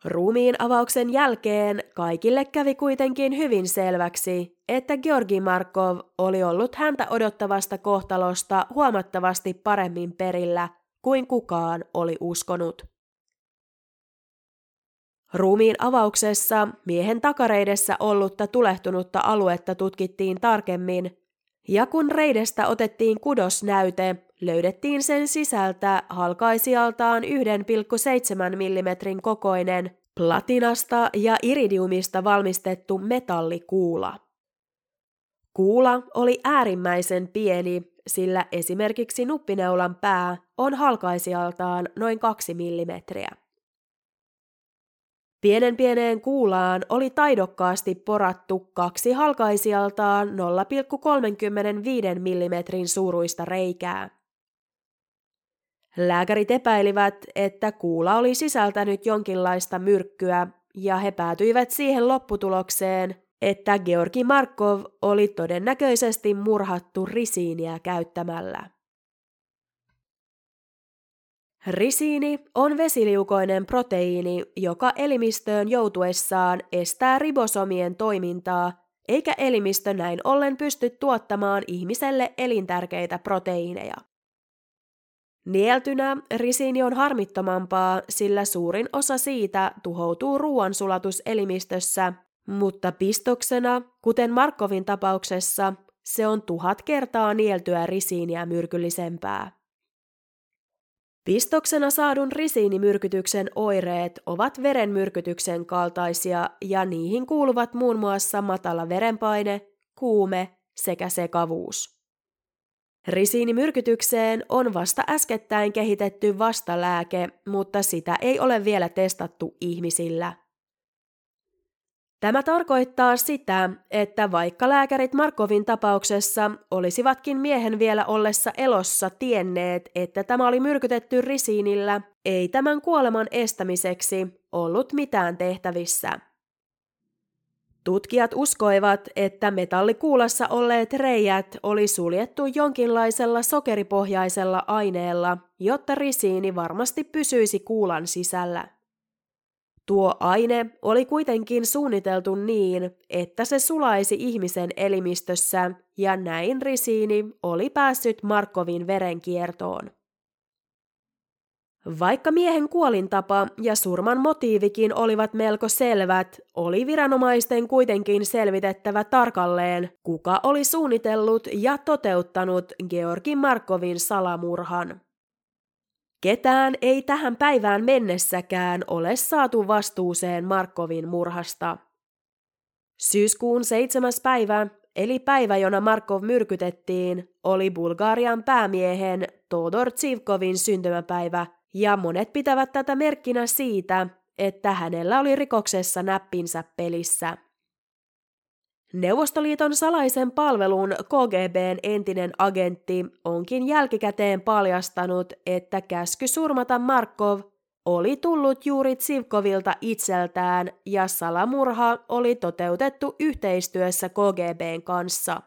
Ruumiin avauksen jälkeen kaikille kävi kuitenkin hyvin selväksi, että Georgi Markov oli ollut häntä odottavasta kohtalosta huomattavasti paremmin perillä kuin kukaan oli uskonut. Ruumiin avauksessa miehen takareidessä ollutta tulehtunutta aluetta tutkittiin tarkemmin, ja kun reidestä otettiin kudosnäyte, löydettiin sen sisältä halkaisijaltaan 1,7 mm kokoinen platinasta ja iridiumista valmistettu metallikuula. Kuula oli äärimmäisen pieni, sillä esimerkiksi nuppineulan pää on halkaisijaltaan noin 2 mm. Pienen pieneen kuulaan oli taidokkaasti porattu 2 halkaisijaltaan 0,35 mm suuruista reikää. Lääkärit epäilivät, että kuula oli sisältänyt jonkinlaista myrkkyä, ja he päätyivät siihen lopputulokseen, että Georgi Markov oli todennäköisesti murhattu risiiniä käyttämällä. Risiini on vesiliukoinen proteiini, joka elimistöön joutuessaan estää ribosomien toimintaa, eikä elimistö näin ollen pysty tuottamaan ihmiselle elintärkeitä proteiineja. Nieltynä risiini on harmittomampaa, sillä suurin osa siitä tuhoutuu ruoansulatuselimmistössä, mutta pistoksena, kuten Markovin tapauksessa, se on 1000 kertaa nieltyä risiiniä myrkyllisempää. Pistoksena saadun risiinimyrkytyksen oireet ovat verenmyrkytyksen kaltaisia ja niihin kuuluvat muun muassa matala verenpaine, kuume sekä sekavuus. Risiinimyrkytykseen on vasta äskettäin kehitetty vastalääke, mutta sitä ei ole vielä testattu ihmisillä. Tämä tarkoittaa sitä, että vaikka lääkärit Markovin tapauksessa olisivatkin miehen vielä ollessa elossa tienneet, että tämä oli myrkytetty risiinillä, ei tämän kuoleman estämiseksi ollut mitään tehtävissä. Tutkijat uskoivat, että metallikuulassa olleet reijät oli suljettu jonkinlaisella sokeripohjaisella aineella, jotta risiini varmasti pysyisi kuulan sisällä. Tuo aine oli kuitenkin suunniteltu niin, että se sulaisi ihmisen elimistössä, ja näin risiini oli päässyt Markovin verenkiertoon. Vaikka miehen kuolintapa ja surman motiivikin olivat melko selvät, oli viranomaisten kuitenkin selvitettävä tarkalleen, kuka oli suunnitellut ja toteuttanut Georgi Markovin salamurhan. Ketään ei tähän päivään mennessäkään ole saatu vastuuseen Markovin murhasta. Syyskuun 7. päivä, eli päivä, jona Markov myrkytettiin, oli Bulgarian päämiehen Todor Zhivkovin syntymäpäivä, ja monet pitävät tätä merkkinä siitä, että hänellä oli rikoksessa näppinsä pelissä. Neuvostoliiton salaisen palvelun KGB:n entinen agentti onkin jälkikäteen paljastanut, että käsky surmata Markov oli tullut juuri Zhivkovilta itseltään ja salamurha oli toteutettu yhteistyössä KGB:n kanssa.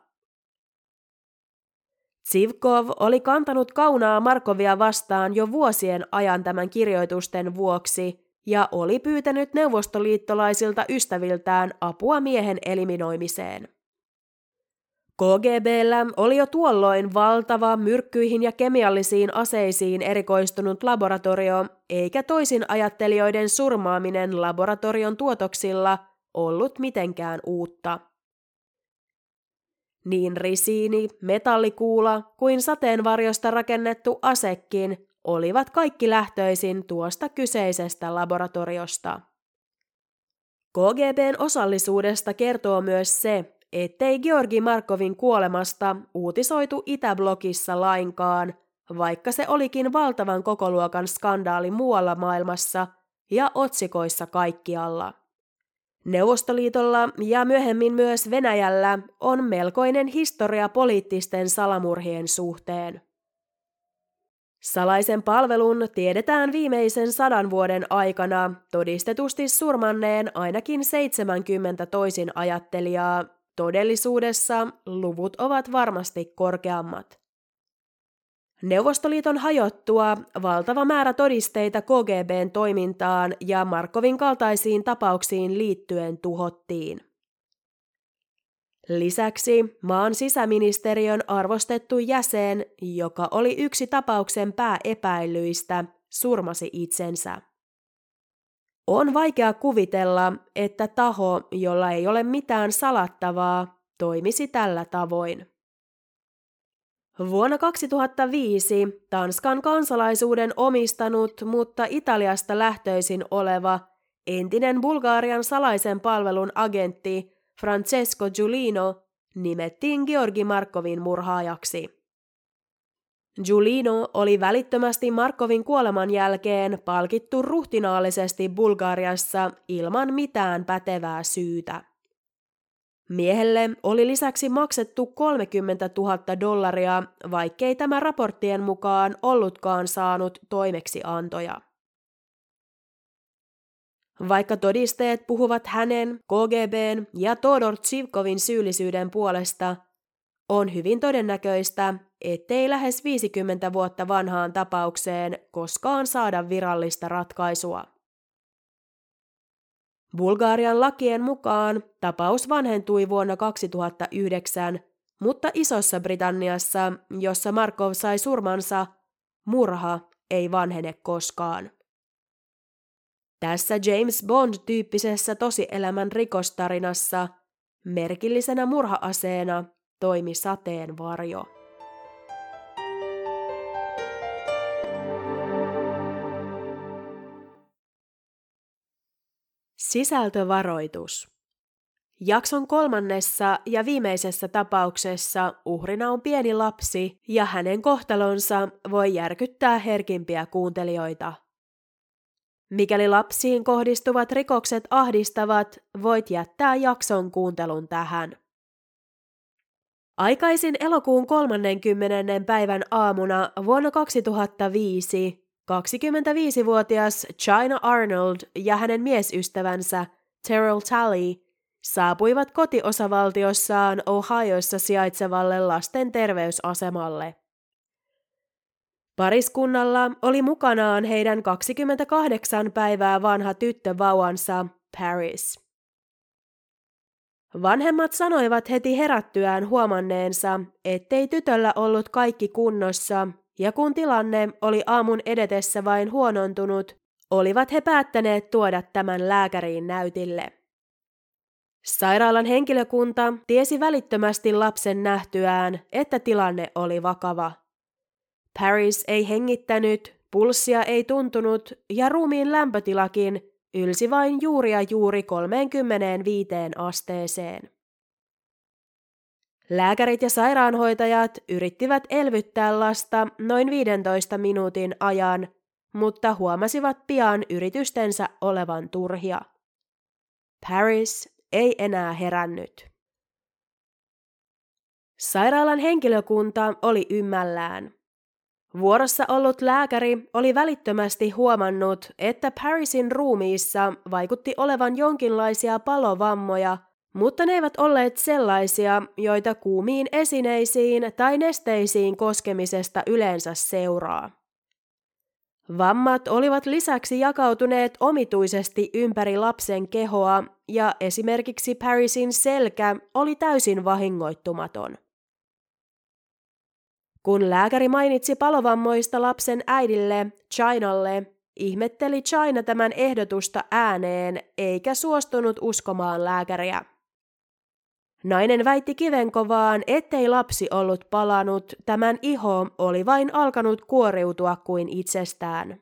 Zhivkov oli kantanut kaunaa Markovia vastaan jo vuosien ajan tämän kirjoitusten vuoksi ja oli pyytänyt neuvostoliittolaisilta ystäviltään apua miehen eliminoimiseen. KGB:llä oli jo tuolloin valtava myrkkyihin ja kemiallisiin aseisiin erikoistunut laboratorio, eikä toisin ajattelijoiden surmaaminen laboratorion tuotoksilla ollut mitenkään uutta. Niin risiini, metallikuula kuin sateenvarjosta rakennettu asekin olivat kaikki lähtöisin tuosta kyseisestä laboratoriosta. KGB:n osallisuudesta kertoo myös se, ettei Georgi Markovin kuolemasta uutisoitu Itäblokissa lainkaan, vaikka se olikin valtavan kokoluokan skandaali muualla maailmassa ja otsikoissa kaikkialla. Neuvostoliitolla ja myöhemmin myös Venäjällä on melkoinen historia poliittisten salamurhien suhteen. Salaisen palvelun tiedetään viimeisen 100 vuoden aikana todistetusti surmanneen ainakin 70 toisin ajattelijaa. Todellisuudessa luvut ovat varmasti korkeammat. Neuvostoliiton hajottua valtava määrä todisteita KGB:n toimintaan ja Markovin kaltaisiin tapauksiin liittyen tuhottiin. Lisäksi maan sisäministeriön arvostettu jäsen, joka oli yksi tapauksen pääepäilyistä, surmasi itsensä. On vaikea kuvitella, että taho, jolla ei ole mitään salattavaa, toimisi tällä tavoin. Vuonna 2005 Tanskan kansalaisuuden omistanut, mutta Italiasta lähtöisin oleva, entinen Bulgarian salaisen palvelun agentti Francesco Giulino nimettiin Georgi Markovin murhaajaksi. Giulino oli välittömästi Markovin kuoleman jälkeen palkittu ruhtinaallisesti Bulgariassa ilman mitään pätevää syytä. Miehelle oli lisäksi maksettu $30,000, vaikkei tämä raporttien mukaan ollutkaan saanut toimeksiantoja. Vaikka todisteet puhuvat hänen, KGB:n ja Todor Zhivkovin syyllisyyden puolesta, on hyvin todennäköistä, ettei lähes 50 vuotta vanhaan tapaukseen koskaan saada virallista ratkaisua. Bulgarian lakien mukaan tapaus vanhentui vuonna 2009, mutta Isossa-Britanniassa, jossa Markov sai surmansa, murha ei vanhene koskaan. Tässä James Bond-tyyppisessä tosielämän rikostarinassa merkillisenä murha-aseena toimi sateenvarjo. Sisältövaroitus. Jakson 3. ja viimeisessä tapauksessa uhrina on pieni lapsi ja hänen kohtalonsa voi järkyttää herkimpiä kuuntelijoita. Mikäli lapsiin kohdistuvat rikokset ahdistavat, voit jättää jakson kuuntelun tähän. Aikaisin elokuun 30. päivän aamuna vuonna 2005 25-vuotias China Arnold ja hänen miesystävänsä Terrell Talley saapuivat kotiosavaltiossaan Ohiossa sijaitsevalle lasten terveysasemalle. Pariskunnalla oli mukanaan heidän 28 päivää vanha tyttövauvansa Paris. Vanhemmat sanoivat heti herättyään huomanneensa, ettei tytöllä ollut kaikki kunnossa, ja kun tilanne oli aamun edetessä vain huonontunut, olivat he päättäneet tuoda tämän lääkäriin näytille. Sairaalan henkilökunta tiesi välittömästi lapsen nähtyään, että tilanne oli vakava. Paris ei hengittänyt, pulssia ei tuntunut ja ruumiin lämpötilakin ylsi vain juuri ja juuri 35 asteeseen. Lääkärit ja sairaanhoitajat yrittivät elvyttää lasta noin 15 minuutin ajan, mutta huomasivat pian yritystensä olevan turhia. Paris ei enää herännyt. Sairaalan henkilökunta oli ymmällään. Vuorossa ollut lääkäri oli välittömästi huomannut, että Parisin ruumiissa vaikutti olevan jonkinlaisia palovammoja, mutta ne eivät olleet sellaisia, joita kuumiin esineisiin tai nesteisiin koskemisesta yleensä seuraa. Vammat olivat lisäksi jakautuneet omituisesti ympäri lapsen kehoa ja esimerkiksi Parisin selkä oli täysin vahingoittumaton. Kun lääkäri mainitsi palovammoista lapsen äidille, Chinalle, ihmetteli China tämän ehdotusta ääneen eikä suostunut uskomaan lääkäriä. Nainen väitti kivenkovaan, ettei lapsi ollut palanut, tämän iho oli vain alkanut kuoriutua kuin itsestään.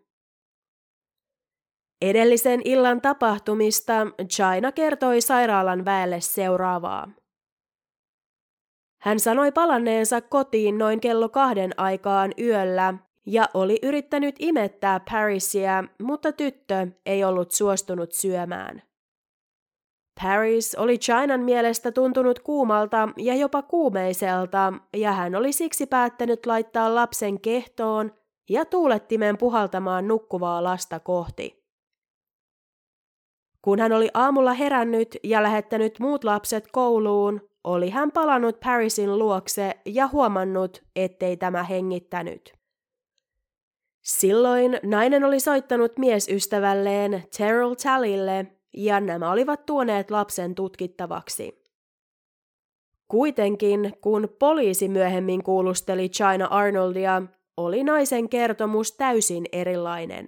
Edellisen illan tapahtumista China kertoi sairaalan väelle seuraavaa. Hän sanoi palanneensa kotiin noin kello 2 aikaan yöllä ja oli yrittänyt imettää Parisia, mutta tyttö ei ollut suostunut syömään. Paris oli Chinan mielestä tuntunut kuumalta ja jopa kuumeiselta, ja hän oli siksi päättänyt laittaa lapsen kehtoon ja tuulettimen puhaltamaan nukkuvaa lasta kohti. Kun hän oli aamulla herännyt ja lähettänyt muut lapset kouluun, oli hän palannut Parisin luokse ja huomannut, ettei tämä hengittänyt. Silloin nainen oli soittanut miesystävälleen Terrell Talleylle, ja nämä olivat tuoneet lapsen tutkittavaksi. Kuitenkin, kun poliisi myöhemmin kuulusteli China Arnoldia, oli naisen kertomus täysin erilainen.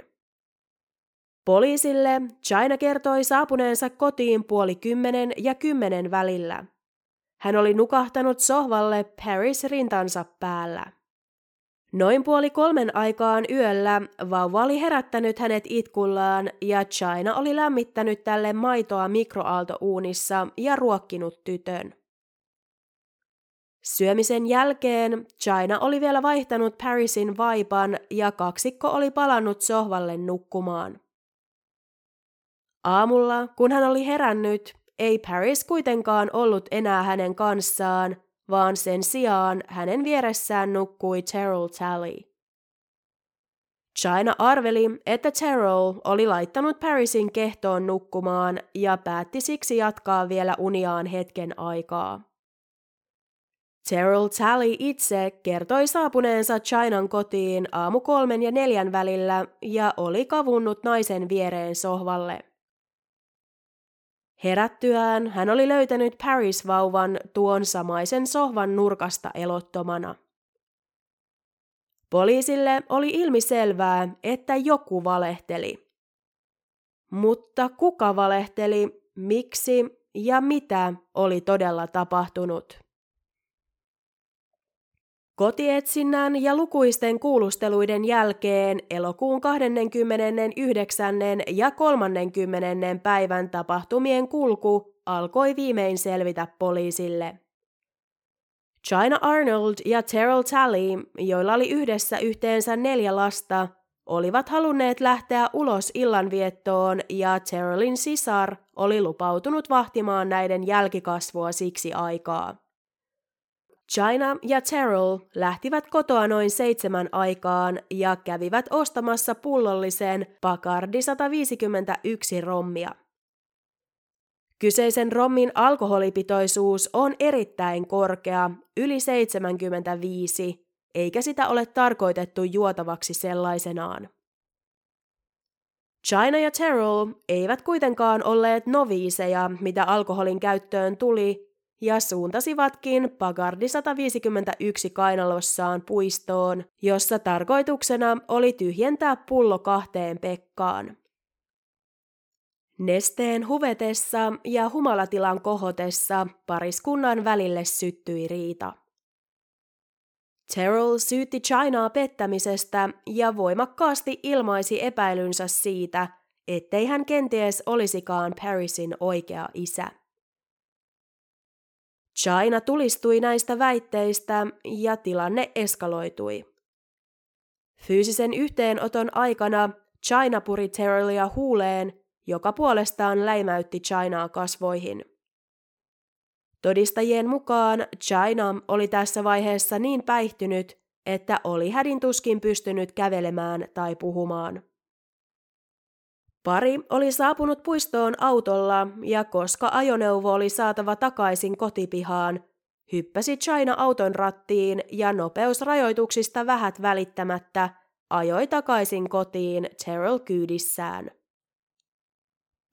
Poliisille China kertoi saapuneensa kotiin 9:30 ja 10 välillä. Hän oli nukahtanut sohvalle Paris rintansa päällä. Noin 2:30 aikaan yöllä vauva oli herättänyt hänet itkullaan ja China oli lämmittänyt tälle maitoa mikroaaltouunissa ja ruokkinut tytön. Syömisen jälkeen China oli vielä vaihtanut Parisin vaipan ja kaksikko oli palannut sohvalle nukkumaan. Aamulla, kun hän oli herännyt, ei Paris kuitenkaan ollut enää hänen kanssaan, vaan sen sijaan hänen vieressään nukkui Terrell Talley. China arveli, että Terrell oli laittanut Parisin kehtoon nukkumaan ja päätti siksi jatkaa vielä uniaan hetken aikaa. Terrell Talley itse kertoi saapuneensa Chinan kotiin aamu 3 ja 4 välillä ja oli kavunnut naisen viereen sohvalle. Herättyään hän oli löytänyt Paris-vauvan tuon samaisen sohvan nurkasta elottomana. Poliisille oli ilmiselvää, että joku valehteli. Mutta kuka valehteli, miksi ja mitä oli todella tapahtunut? Kotietsinnän ja lukuisten kuulusteluiden jälkeen elokuun 29. ja 30. päivän tapahtumien kulku alkoi viimein selvitä poliisille. China Arnold ja Terrell Talley, joilla oli yhdessä yhteensä 4 lasta, olivat halunneet lähteä ulos illanviettoon ja Terrellin sisar oli lupautunut vahtimaan näiden jälkikasvua siksi aikaa. China ja Terrell lähtivät kotoa noin 7 aikaan ja kävivät ostamassa pullollisen Bacardi 151 rommia. Kyseisen rommin alkoholipitoisuus on erittäin korkea, yli 75, eikä sitä ole tarkoitettu juotavaksi sellaisenaan. China ja Terrell eivät kuitenkaan olleet noviiseja, mitä alkoholin käyttöön tuli, ja suuntasivatkin Bacardi 151 kainalossaan puistoon, jossa tarkoituksena oli tyhjentää pullo 2 pekkaan. Nesteen huvetessa ja humalatilan kohotessa pariskunnan välille syttyi riita. Terrell syytti Chinaa pettämisestä ja voimakkaasti ilmaisi epäilynsä siitä, ettei hän kenties olisikaan Parisin oikea isä. China tulistui näistä väitteistä ja tilanne eskaloitui. Fyysisen yhteenoton aikana China puri Terrellia huuleen, joka puolestaan läimäytti Chinaa kasvoihin. Todistajien mukaan China oli tässä vaiheessa niin päihtynyt, että oli hädin tuskin pystynyt kävelemään tai puhumaan. Pari oli saapunut puistoon autolla ja koska ajoneuvo oli saatava takaisin kotipihaan, hyppäsi China auton rattiin ja nopeusrajoituksista vähät välittämättä ajoi takaisin kotiin Terrell kyydissään.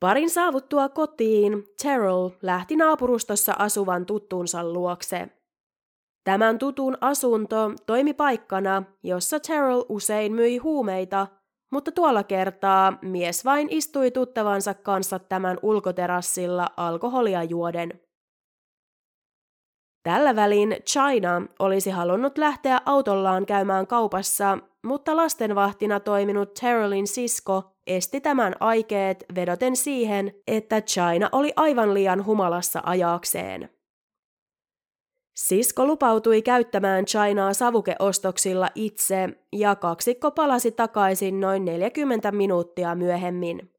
Parin saavuttua kotiin Terrell lähti naapurustossa asuvan tuttuunsa luokse. Tämän tutun asunto toimi paikkana, jossa Terrell usein myi huumeita, mutta tuolla kertaa mies vain istui tuttavansa kanssa tämän ulkoterassilla alkoholia juoden. Tällä välin China olisi halunnut lähteä autollaan käymään kaupassa, mutta lastenvahtina toiminut Terrellin sisko esti tämän aikeet vedoten siihen, että China oli aivan liian humalassa ajaakseen. Sisko lupautui käyttämään Chinaa savukeostoksilla itse ja kaksikko palasi takaisin noin 40 minuuttia myöhemmin.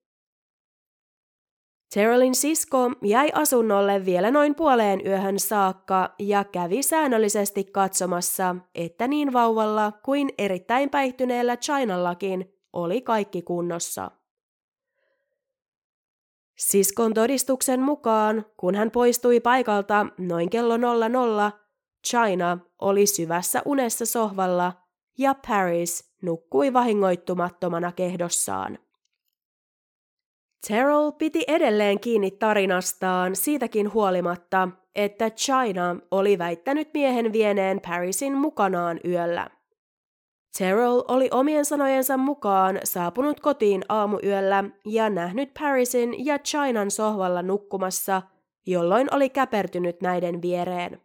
Terrellin sisko jäi asunnolle vielä noin puoleen yöhön saakka ja kävi säännöllisesti katsomassa, että niin vauvalla kuin erittäin päihtyneellä Chinallakin oli kaikki kunnossa. Siskon todistuksen mukaan, kun hän poistui paikalta noin kello 00, China oli syvässä unessa sohvalla ja Paris nukkui vahingoittumattomana kehdossaan. Terrell piti edelleen kiinni tarinastaan siitäkin huolimatta, että China oli väittänyt miehen vieneen Parisin mukanaan yöllä. Terrell oli omien sanojensa mukaan saapunut kotiin aamuyöllä ja nähnyt Parisin ja Chinan sohvalla nukkumassa, jolloin oli käpertynyt näiden viereen.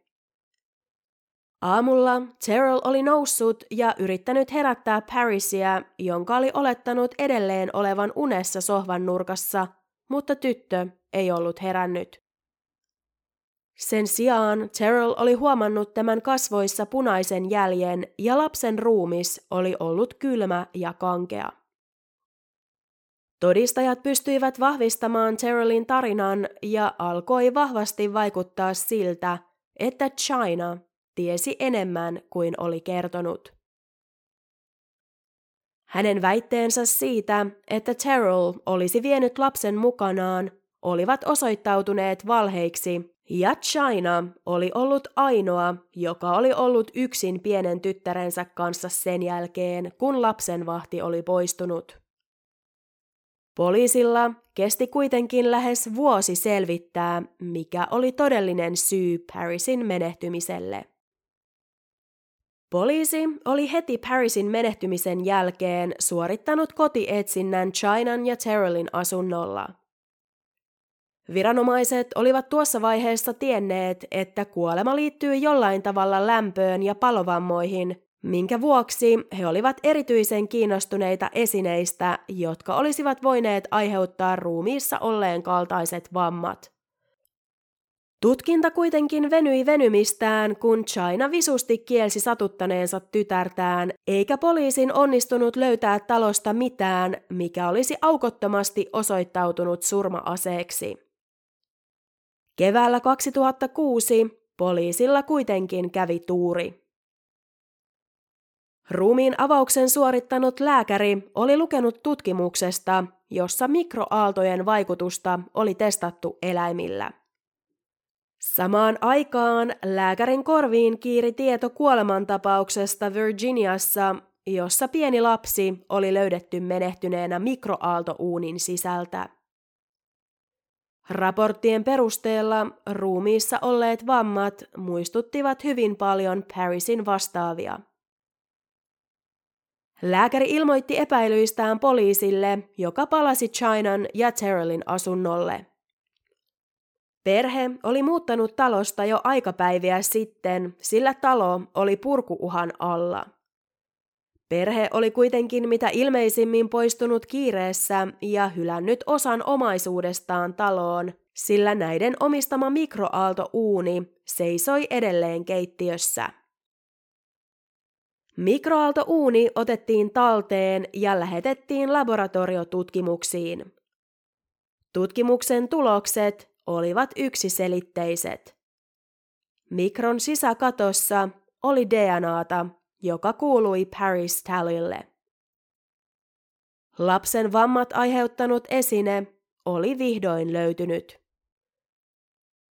Aamulla Terrell oli noussut ja yrittänyt herättää Parisia, jonka oli olettanut edelleen olevan unessa sohvan nurkassa, mutta tyttö ei ollut herännyt. Sen sijaan Terrell oli huomannut tämän kasvoissa punaisen jäljen ja lapsen ruumis oli ollut kylmä ja kankea. Todistajat pystyivät vahvistamaan Terrellin tarinan ja alkoi vahvasti vaikuttaa siltä, että China tiesi enemmän kuin oli kertonut. Hänen väitteensä siitä, että Terrell olisi vienyt lapsen mukanaan, olivat osoittautuneet valheiksi, ja China oli ollut ainoa, joka oli ollut yksin pienen tyttärensä kanssa sen jälkeen, kun lapsenvahti oli poistunut. Poliisilla kesti kuitenkin lähes vuosi selvittää, mikä oli todellinen syy Parisin menehtymiselle. Poliisi oli heti Parisin menehtymisen jälkeen suorittanut kotietsinnän Chinan ja Terrellin asunnolla. Viranomaiset olivat tuossa vaiheessa tienneet, että kuolema liittyy jollain tavalla lämpöön ja palovammoihin, minkä vuoksi he olivat erityisen kiinnostuneita esineistä, jotka olisivat voineet aiheuttaa ruumiissa olleen kaltaiset vammat. Tutkinta kuitenkin venyi venymistään, kun China visusti kielsi satuttaneensa tytärtään, eikä poliisin onnistunut löytää talosta mitään, mikä olisi aukottomasti osoittautunut surma-aseeksi. Keväällä 2006 poliisilla kuitenkin kävi tuuri. Ruumiin avauksen suorittanut lääkäri oli lukenut tutkimuksesta, jossa mikroaaltojen vaikutusta oli testattu eläimillä. Samaan aikaan lääkärin korviin kiiri tieto kuolemantapauksesta Virginiassa, jossa pieni lapsi oli löydetty menehtyneenä mikroaaltouunin sisältä. Raporttien perusteella ruumiissa olleet vammat muistuttivat hyvin paljon Parisin vastaavia. Lääkäri ilmoitti epäilyistään poliisille, joka palasi Chinan ja Terrellin asunnolle. Perhe oli muuttanut talosta jo aikapäiviä sitten, sillä talo oli purkuuhan alla. Perhe oli kuitenkin mitä ilmeisimmin poistunut kiireessä ja hylännyt osan omaisuudestaan taloon, sillä näiden omistama mikroaaltouuni seisoi edelleen keittiössä. Mikroaaltouuni otettiin talteen ja lähetettiin laboratoriotutkimuksiin. Tutkimuksen tulokset olivat yksiselitteiset. Mikron sisäkatossa oli DNAta, joka kuului Paris Talleylle. Lapsen vammat aiheuttanut esine oli vihdoin löytynyt.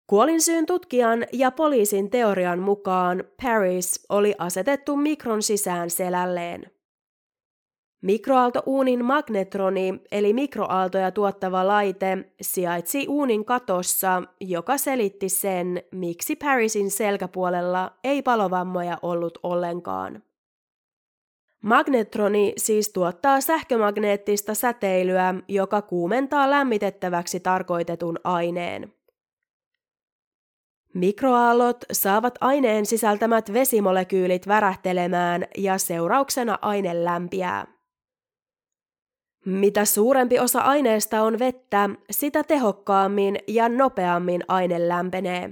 Kuolinsyyn tutkijan ja poliisin teorian mukaan Paris oli asetettu mikron sisään selälleen. Mikroaaltouunin magnetroni eli mikroaaltoja tuottava laite sijaitsi uunin katossa, joka selitti sen, miksi Parisin selkäpuolella ei palovammoja ollut ollenkaan. Magnetroni siis tuottaa sähkömagneettista säteilyä, joka kuumentaa lämmitettäväksi tarkoitetun aineen. Mikroaallot saavat aineen sisältämät vesimolekyylit värähtelemään ja seurauksena aine lämpiää. Mitä suurempi osa aineesta on vettä, sitä tehokkaammin ja nopeammin aine lämpenee.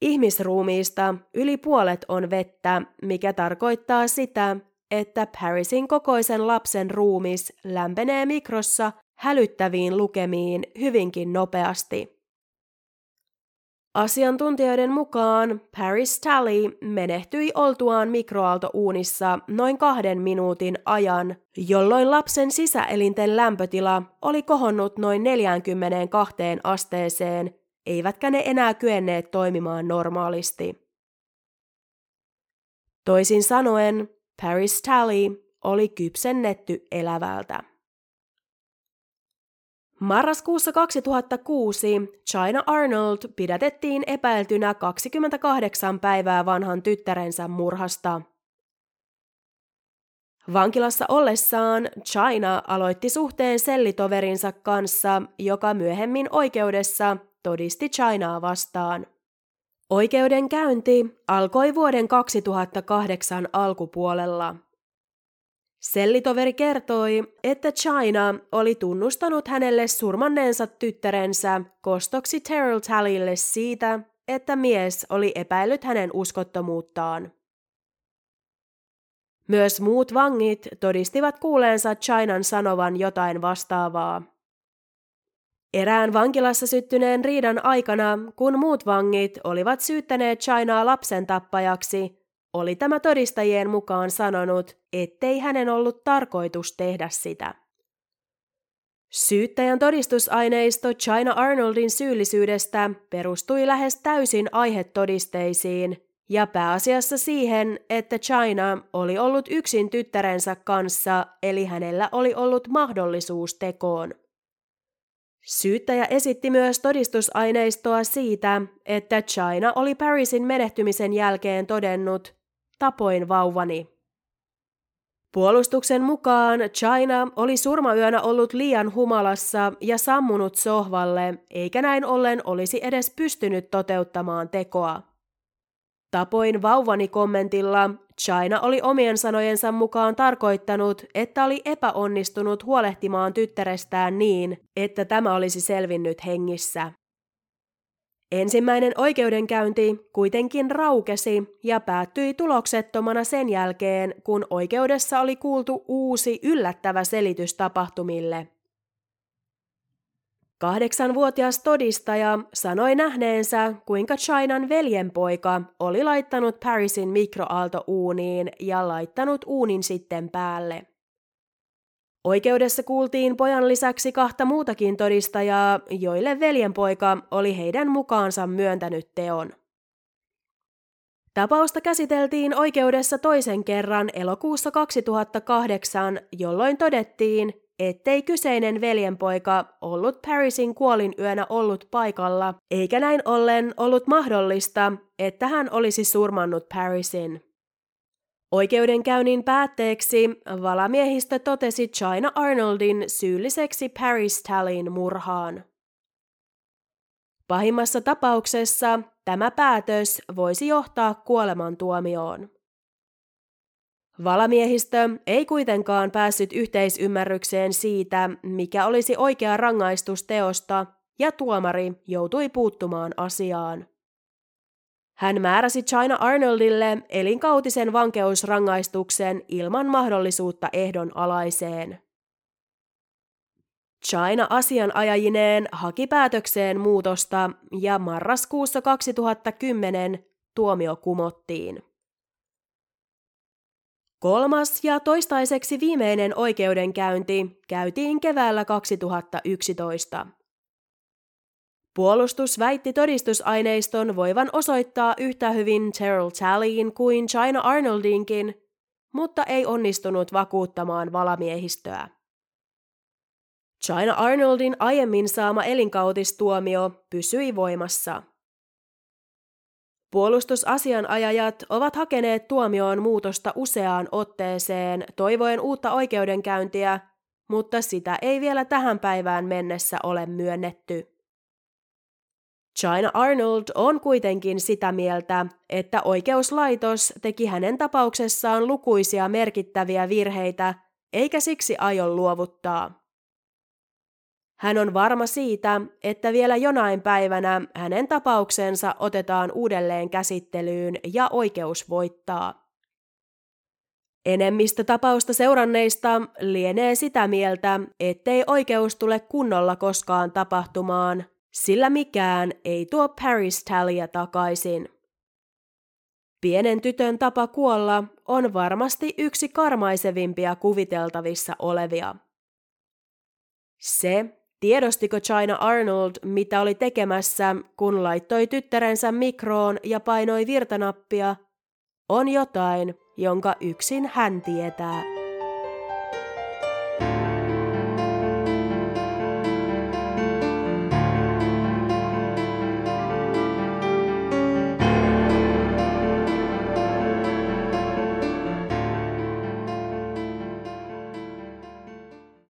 Ihmisruumiista yli puolet on vettä, mikä tarkoittaa sitä, että Parisin kokoisen lapsen ruumis lämpenee mikrossa hälyttäviin lukemiin hyvinkin nopeasti. Asiantuntijoiden mukaan Paris Talley menehtyi oltuaan mikroaaltouunissa noin 2 minuutin ajan, jolloin lapsen sisäelinten lämpötila oli kohonnut noin 42 asteeseen, eivätkä ne enää kyenneet toimimaan normaalisti. Toisin sanoen, Paris Talley oli kypsennetty elävältä. Marraskuussa 2006 China Arnold pidätettiin epäiltynä 28 päivää vanhan tyttärensä murhasta. Vankilassa ollessaan China aloitti suhteen sellitoverinsa kanssa, joka myöhemmin oikeudessa todisti Chinaa vastaan. Oikeudenkäynti alkoi vuoden 2008 alkupuolella. Sellitoveri kertoi, että China oli tunnustanut hänelle surmanneensa tyttärensä kostoksi Terrell Talleylle siitä, että mies oli epäillyt hänen uskottomuuttaan. Myös muut vangit todistivat kuuleensa Chinan sanovan jotain vastaavaa. Erään vankilassa syttyneen riidan aikana, kun muut vangit olivat syyttäneet Chinaa lapsen tappajaksi, oli tämä todistajien mukaan sanonut, ettei hänen ollut tarkoitus tehdä sitä. Syyttäjän todistusaineisto China Arnoldin syyllisyydestä perustui lähes täysin aihetodisteisiin ja pääasiassa siihen, että China oli ollut yksin tyttärensä kanssa, eli hänellä oli ollut mahdollisuus tekoon. Syyttäjä esitti myös todistusaineistoa siitä, että China oli Parisin menehtymisen jälkeen todennut, tapoin vauvani. Puolustuksen mukaan China oli surmayönä ollut liian humalassa ja sammunut sohvalle, eikä näin ollen olisi edes pystynyt toteuttamaan tekoa. Tapoin vauvani -kommentilla China oli omien sanojensa mukaan tarkoittanut, että oli epäonnistunut huolehtimaan tyttärestään niin, että tämä olisi selvinnyt hengissä. Ensimmäinen oikeudenkäynti kuitenkin raukesi ja päättyi tuloksettomana sen jälkeen, kun oikeudessa oli kuultu uusi yllättävä selitys tapahtumille. 8-vuotias todistaja sanoi nähneensä, kuinka Chinan veljenpoika oli laittanut Parisin mikroaaltouuniin ja laittanut uunin sitten päälle. Oikeudessa kuultiin pojan lisäksi kahta muutakin todistajaa, joille veljenpoika oli heidän mukaansa myöntänyt teon. Tapausta käsiteltiin oikeudessa toisen kerran elokuussa 2008, jolloin todettiin, ettei kyseinen veljenpoika ollut Parisin kuolinyönä ollut paikalla, eikä näin ollen ollut mahdollista, että hän olisi surmannut Parisin. Oikeudenkäynnin päätteeksi valamiehistö totesi China Arnoldin syylliseksi Paris Talleyn murhaan. Pahimmassa tapauksessa tämä päätös voisi johtaa kuolemantuomioon. Valamiehistö ei kuitenkaan päässyt yhteisymmärrykseen siitä, mikä olisi oikea rangaistus teosta, ja tuomari joutui puuttumaan asiaan. Hän määräsi China Arnoldille elinkautisen vankeusrangaistuksen ilman mahdollisuutta ehdonalaiseen. China asianajajineen haki päätökseen muutosta ja marraskuussa 2010 tuomio kumottiin. Kolmas ja toistaiseksi viimeinen oikeudenkäynti käytiin keväällä 2011. Puolustus väitti todistusaineiston voivan osoittaa yhtä hyvin Terrell Talleyin kuin China Arnoldinkin, mutta ei onnistunut vakuuttamaan valamiehistöä. China Arnoldin aiemmin saama elinkautistuomio pysyi voimassa. Puolustusasianajajat ovat hakeneet tuomioon muutosta useaan otteeseen toivoen uutta oikeudenkäyntiä, mutta sitä ei vielä tähän päivään mennessä ole myönnetty. China Arnold on kuitenkin sitä mieltä, että oikeuslaitos teki hänen tapauksessaan lukuisia merkittäviä virheitä, eikä siksi aio luovuttaa. Hän on varma siitä, että vielä jonain päivänä hänen tapauksensa otetaan uudelleen käsittelyyn ja oikeus voittaa. Enemmistö tapausta seuranneista lienee sitä mieltä, ettei oikeus tule kunnolla koskaan tapahtumaan, sillä mikään ei tuo Paris Talleyä takaisin. Pienen tytön tapa kuolla on varmasti yksi karmaisevimpia kuviteltavissa olevia. Se, tiedostiko China Arnold, mitä oli tekemässä, kun laittoi tyttärensä mikroon ja painoi virtanappia, on jotain, jonka yksin hän tietää.